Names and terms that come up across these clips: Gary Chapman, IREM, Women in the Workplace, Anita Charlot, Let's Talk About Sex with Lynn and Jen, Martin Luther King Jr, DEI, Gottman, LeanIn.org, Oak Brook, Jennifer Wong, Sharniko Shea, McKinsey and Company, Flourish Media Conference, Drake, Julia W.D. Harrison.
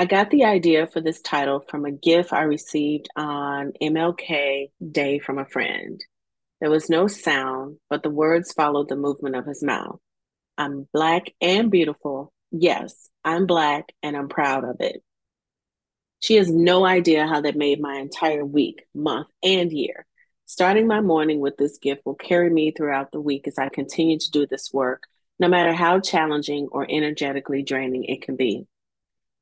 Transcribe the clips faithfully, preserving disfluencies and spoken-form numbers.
I got the idea for this title from a gift I received on M L K Day from a friend. There was no sound, but the words followed the movement of his mouth. I'm Black and beautiful. Yes, I'm Black and I'm proud of it. She has no idea how that made my entire week, month, and year. Starting my morning with this gift will carry me throughout the week as I continue to do this work, no matter how challenging or energetically draining it can be.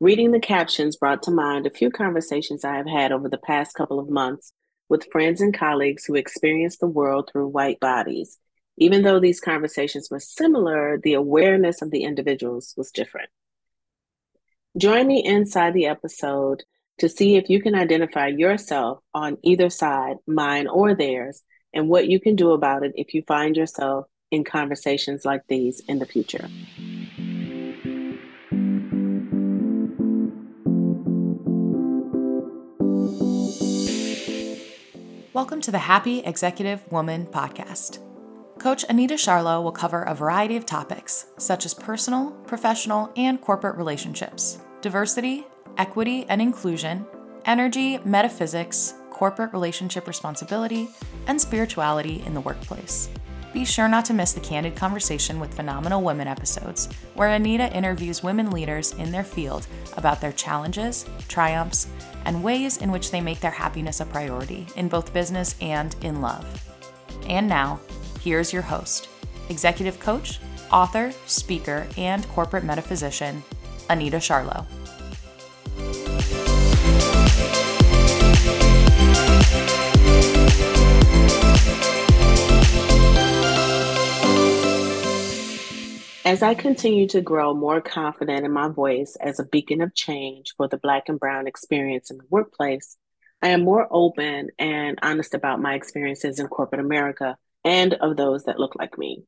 Reading the captions brought to mind a few conversations I have had over the past couple of months with friends and colleagues who experience the world through white bodies. Even though these conversations were similar, the awareness of the individuals was different. Join me inside the episode to see if you can identify yourself on either side, mine or theirs, and what you can do about it if you find yourself in conversations like these in the future. Welcome to the Happy Executive Woman podcast. Coach Anita Charlot will cover a variety of topics, such as personal, professional, and corporate relationships, diversity, equity and inclusion, energy, metaphysics, corporate relationship responsibility, and spirituality in the workplace. Be sure not to miss the Candid Conversation with Phenomenal Women episodes, where Anita interviews women leaders in their field about their challenges, triumphs, and ways in which they make their happiness a priority in both business and in love. And now, here's your host, executive coach, author, speaker, and corporate metaphysician, Anita Charlot. As I continue to grow more confident in my voice as a beacon of change for the Black and Brown experience in the workplace, I am more open and honest about my experiences in corporate America and of those that look like me.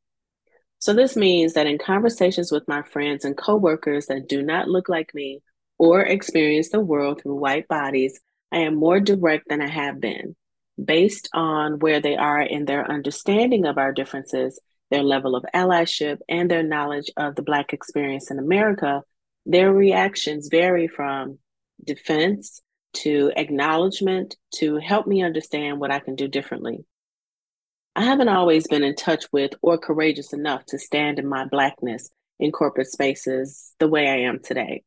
So this means that in conversations with my friends and coworkers that do not look like me or experience the world through white bodies, I am more direct than I have been, based on where they are in their understanding of our differences, their level of allyship, and their knowledge of the Black experience in America. Their reactions vary from defense to acknowledgement to help me understand what I can do differently. I haven't always been in touch with or courageous enough to stand in my Blackness in corporate spaces the way I am today.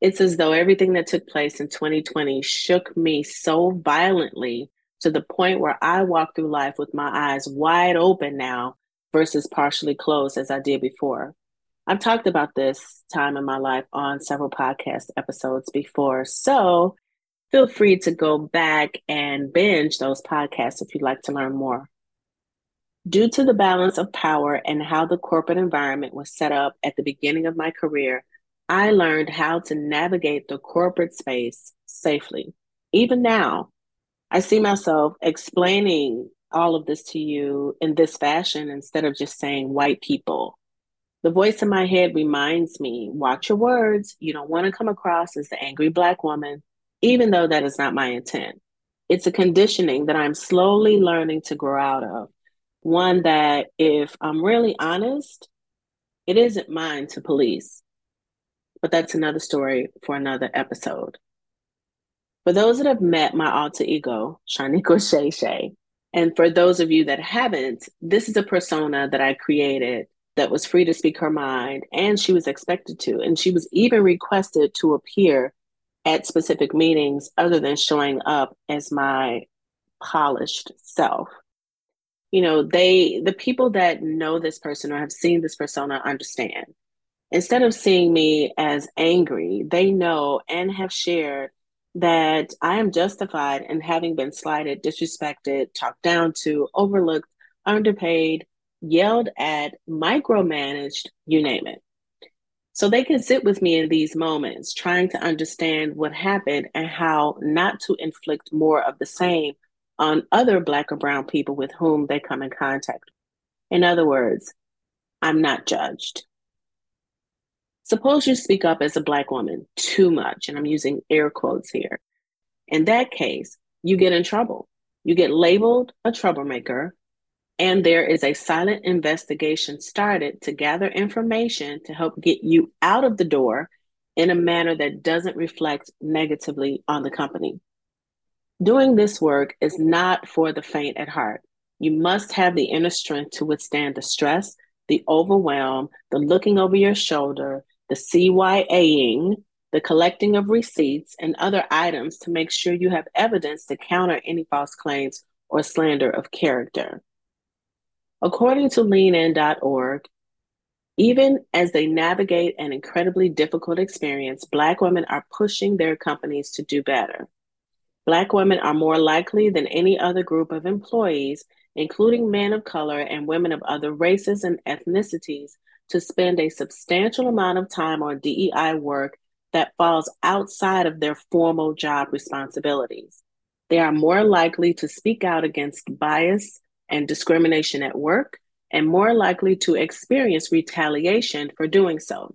It's as though everything that took place in twenty twenty shook me so violently to the point where I walk through life with my eyes wide open now versus partially closed as I did before. I've talked about this time in my life on several podcast episodes before, so feel free to go back and binge those podcasts if you'd like to learn more. Due to the balance of power and how the corporate environment was set up at the beginning of my career, I learned how to navigate the corporate space safely. Even now, I see myself explaining all of this to you in this fashion instead of just saying white people. The voice in my head reminds me, watch your words. You don't want to come across as the angry Black woman, even though that is not my intent. It's a conditioning that I'm slowly learning to grow out of. One that, if I'm really honest, it isn't mine to police. But that's another story for another episode. For those that have met my alter ego, Sharniko Shea Shea, and for those of you that haven't, this is a persona that I created that was free to speak her mind, and she was expected to, and she was even requested to appear at specific meetings other than showing up as my polished self. You know, they, the people that know this person or have seen this persona understand. Instead of seeing me as angry, they know and have shared that I am justified in having been slighted, disrespected, talked down to, overlooked, underpaid, yelled at, micromanaged, you name it. So they can sit with me in these moments, trying to understand what happened and how not to inflict more of the same on other Black or Brown people with whom they come in contact. In other words, I'm not judged. Suppose you speak up as a Black woman too much, and I'm using air quotes here. In that case, you get in trouble. You get labeled a troublemaker, and there is a silent investigation started to gather information to help get you out of the door in a manner that doesn't reflect negatively on the company. Doing this work is not for the faint at heart. You must have the inner strength to withstand the stress, the overwhelm, the looking over your shoulder, the C Y A-ing, the collecting of receipts and other items to make sure you have evidence to counter any false claims or slander of character. According to Lean In dot org, even as they navigate an incredibly difficult experience, Black women are pushing their companies to do better. Black women are more likely than any other group of employees, including men of color and women of other races and ethnicities, to spend a substantial amount of time on D E I work that falls outside of their formal job responsibilities. They are more likely to speak out against bias and discrimination at work, and more likely to experience retaliation for doing so.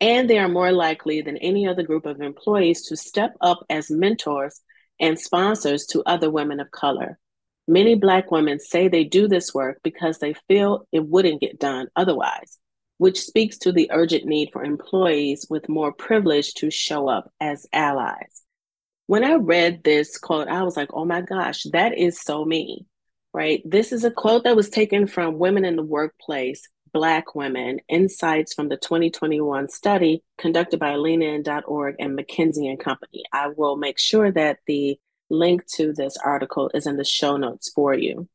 And they are more likely than any other group of employees to step up as mentors and sponsors to other women of color. Many Black women say they do this work because they feel it wouldn't get done otherwise, which speaks to the urgent need for employees with more privilege to show up as allies. When I read this quote, I was like, oh my gosh, that is so me, right? This is a quote that was taken from Women in the Workplace, Black Women, Insights from the twenty twenty-one study conducted by Lean In dot org and McKinsey and Company. I will make sure that the link to this article is in the show notes for you.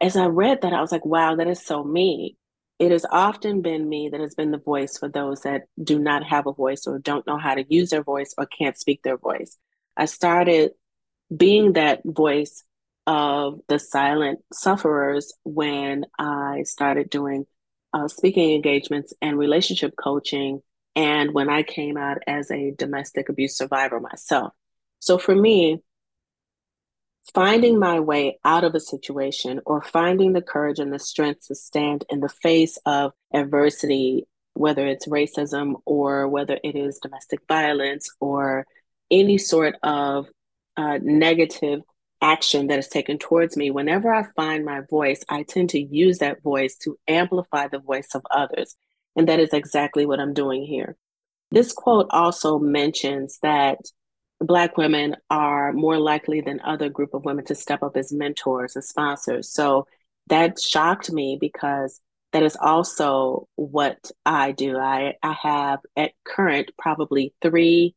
As I read that, I was like, wow, that is so me. It has often been me that has been the voice for those that do not have a voice or don't know how to use their voice or can't speak their voice. I started being that voice of the silent sufferers when I started doing uh, speaking engagements and relationship coaching, and when I came out as a domestic abuse survivor myself. So for me, finding my way out of a situation or finding the courage and the strength to stand in the face of adversity, whether it's racism or whether it is domestic violence or any sort of uh, negative action that is taken towards me, whenever I find my voice, I tend to use that voice to amplify the voice of others. And that is exactly what I'm doing here. This quote also mentions that Black women are more likely than other group of women to step up as mentors and sponsors. So that shocked me because that is also what I do. I, I have at current probably three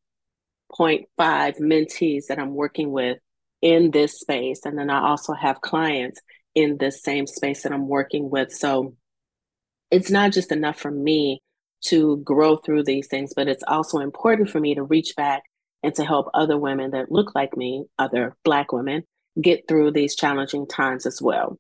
point five mentees that I'm working with in this space. And then I also have clients in this same space that I'm working with. So it's not just enough for me to grow through these things, but it's also important for me to reach back and to help other women that look like me, other Black women, get through these challenging times as well.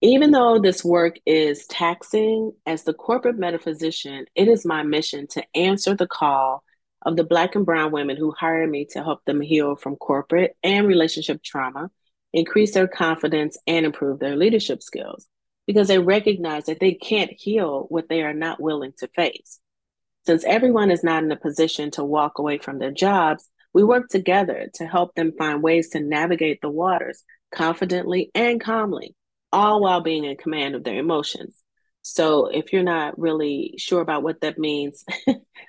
Even though this work is taxing, as the corporate metaphysician, it is my mission to answer the call of the Black and brown women who hire me to help them heal from corporate and relationship trauma, increase their confidence, and improve their leadership skills, because they recognize that they can't heal what they are not willing to face. Since everyone is not in a position to walk away from their jobs, we work together to help them find ways to navigate the waters confidently and calmly, all while being in command of their emotions. So if you're not really sure about what that means,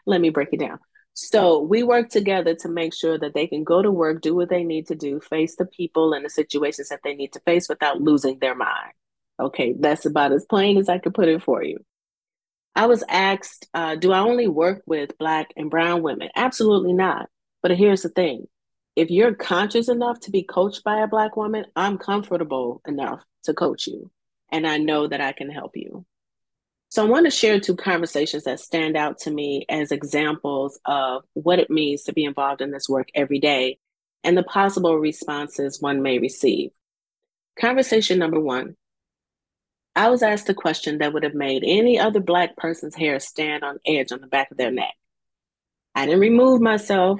let me break it down. So we work together to make sure that they can go to work, do what they need to do, face the people and the situations that they need to face without losing their mind. Okay, that's about as plain as I could put it for you. I was asked, uh, do I only work with Black and brown women? Absolutely not. But here's the thing. If you're conscious enough to be coached by a Black woman, I'm comfortable enough to coach you. And I know that I can help you. So I want to share two conversations that stand out to me as examples of what it means to be involved in this work every day and the possible responses one may receive. Conversation number one. I was asked a question that would have made any other Black person's hair stand on edge on the back of their neck. I didn't remove myself,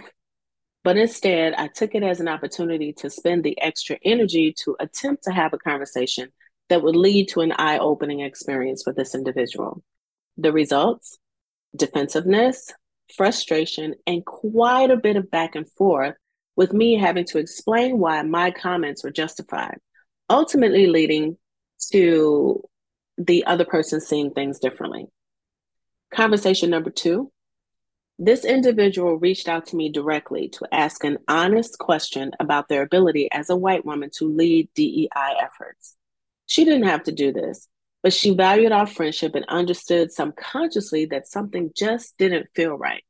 but instead I took it as an opportunity to spend the extra energy to attempt to have a conversation that would lead to an eye-opening experience for this individual. The results? Defensiveness, frustration, and quite a bit of back and forth with me having to explain why my comments were justified, ultimately leading to the other person seeing things differently. Conversation number two, this individual reached out to me directly to ask an honest question about their ability as a white woman to lead D E I efforts. She didn't have to do this, but she valued our friendship and understood subconsciously that something just didn't feel right.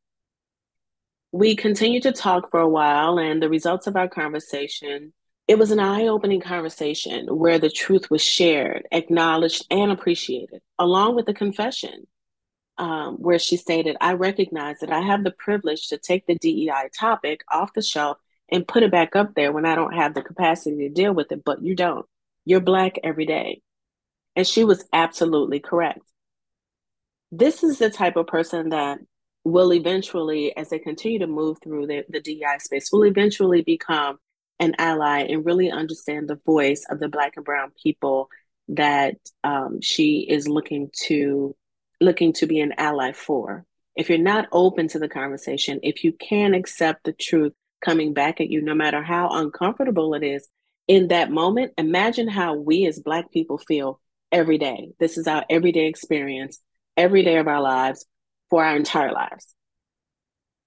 We continued to talk for a while, and the results of our conversation, it was an eye-opening conversation where the truth was shared, acknowledged, and appreciated, along with a confession um, where she stated, "I recognize that I have the privilege to take the D E I topic off the shelf and put it back up there when I don't have the capacity to deal with it, but you don't. You're Black every day." And she was absolutely correct. This is the type of person that will eventually, as they continue to move through the, the D E I space, will eventually become an ally and really understand the voice of the Black and Brown people that um, she is looking to, looking to be an ally for. If you're not open to the conversation, if you can't accept the truth coming back at you, no matter how uncomfortable it is in that moment, imagine how we as Black people feel every day. This is our everyday experience, every day of our lives, for our entire lives.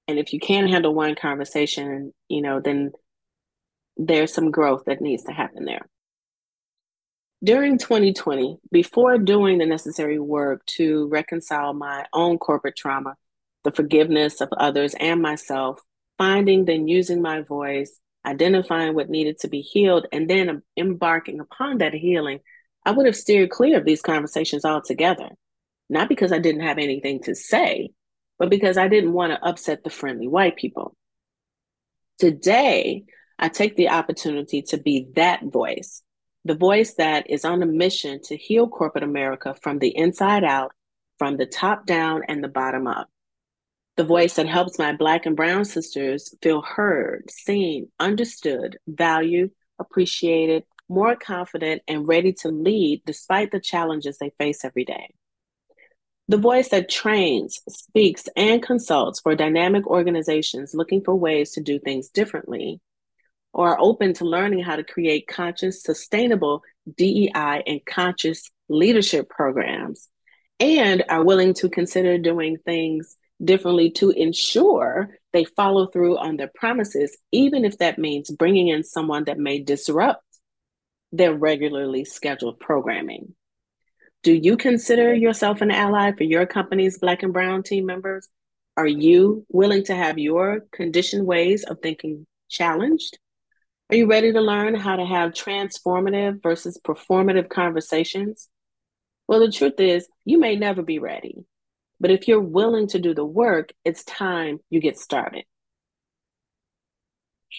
And if you can't handle one conversation, you know, then there's some growth that needs to happen there. During twenty twenty, before doing the necessary work to reconcile my own corporate trauma, the forgiveness of others and myself, finding then using my voice, identifying what needed to be healed, and then embarking upon that healing, I would have steered clear of these conversations altogether. Not because I didn't have anything to say, but because I didn't want to upset the friendly white people. Today, I take the opportunity to be that voice, the voice that is on a mission to heal corporate America from the inside out, from the top down and the bottom up. The voice that helps my Black and Brown sisters feel heard, seen, understood, valued, appreciated, more confident, and ready to lead despite the challenges they face every day. The voice that trains, speaks, and consults for dynamic organizations looking for ways to do things differently, or are open to learning how to create conscious, sustainable D E I and conscious leadership programs, and are willing to consider doing things differently to ensure they follow through on their promises, even if that means bringing in someone that may disrupt their regularly scheduled programming. Do you consider yourself an ally for your company's Black and Brown team members? Are you willing to have your conditioned ways of thinking challenged? Are you ready to learn how to have transformative versus performative conversations? Well, the truth is, you may never be ready, but if you're willing to do the work, it's time you get started.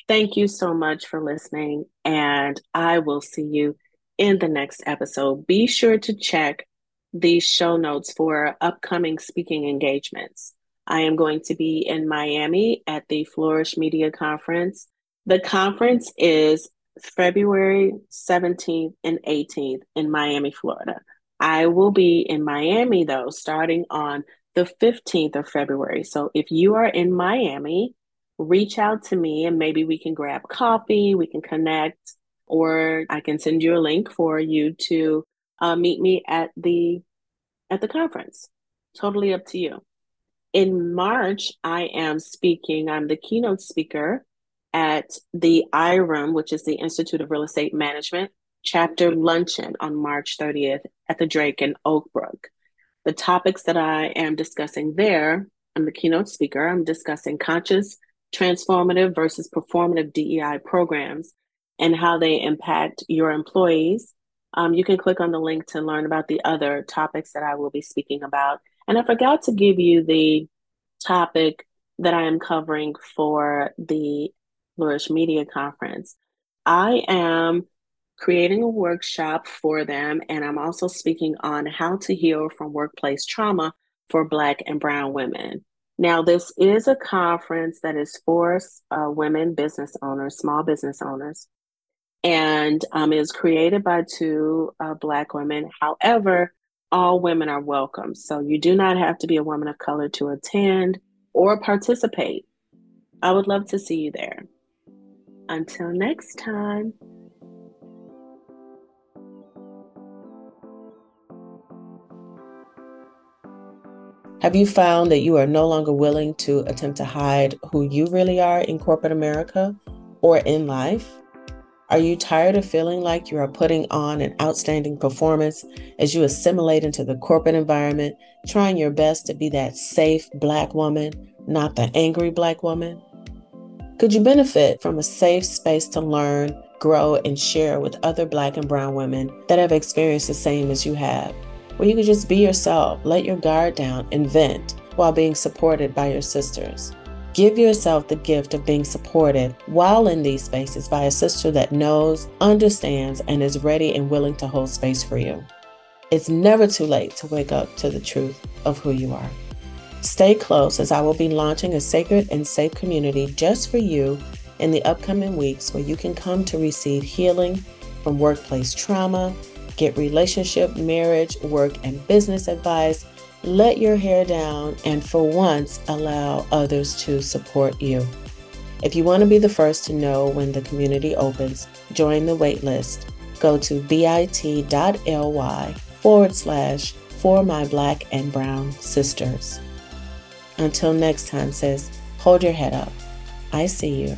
Thank you so much for listening, and I will see you in the next episode. Be sure to check the show notes for upcoming speaking engagements. I am going to be in Miami at the Flourish Media Conference. The conference is February seventeenth and eighteenth in Miami, Florida. I will be in Miami, though, starting on the fifteenth of February. So if you are in Miami, reach out to me and maybe we can grab coffee, we can connect, or I can send you a link for you to uh, meet me at the at the conference. Totally up to you. In March, I am speaking, I'm the keynote speaker at the I R E M, which is the Institute of Real Estate Management, chapter luncheon on March thirtieth at the Drake in Oak Brook. The topics that I am discussing there, I'm the keynote speaker, I'm discussing conscious, transformative versus performative D E I programs and how they impact your employees. Um, you can click on the link to learn about the other topics that I will be speaking about. And I forgot to give you the topic that I am covering for the Flourish Media Conference. I am creating a workshop for them, and I'm also speaking on how to heal from workplace trauma for Black and Brown women. Now, this is a conference that is for uh, women business owners, small business owners, and um, is created by two uh, Black women. However, all women are welcome. So you do not have to be a woman of color to attend or participate. I would love to see you there. Until next time. Have you found that you are no longer willing to attempt to hide who you really are in corporate America or in life? Are you tired of feeling like you are putting on an outstanding performance as you assimilate into the corporate environment, trying your best to be that safe Black woman, not the angry Black woman? Could you benefit from a safe space to learn, grow, and share with other Black and Brown women that have experienced the same as you have, where you can just be yourself, let your guard down, and vent while being supported by your sisters? Give yourself the gift of being supported while in these spaces by a sister that knows, understands, and is ready and willing to hold space for you. It's never too late to wake up to the truth of who you are. Stay close, as I will be launching a sacred and safe community just for you in the upcoming weeks, where you can come to receive healing from workplace trauma, get relationship, marriage, work, and business advice. Let your hair down, and for once, allow others to support you. If you want to be the first to know when the community opens, join the waitlist. Go to bit.ly forward slash for my Black and Brown sisters. Until next time, sis, hold your head up. I see you.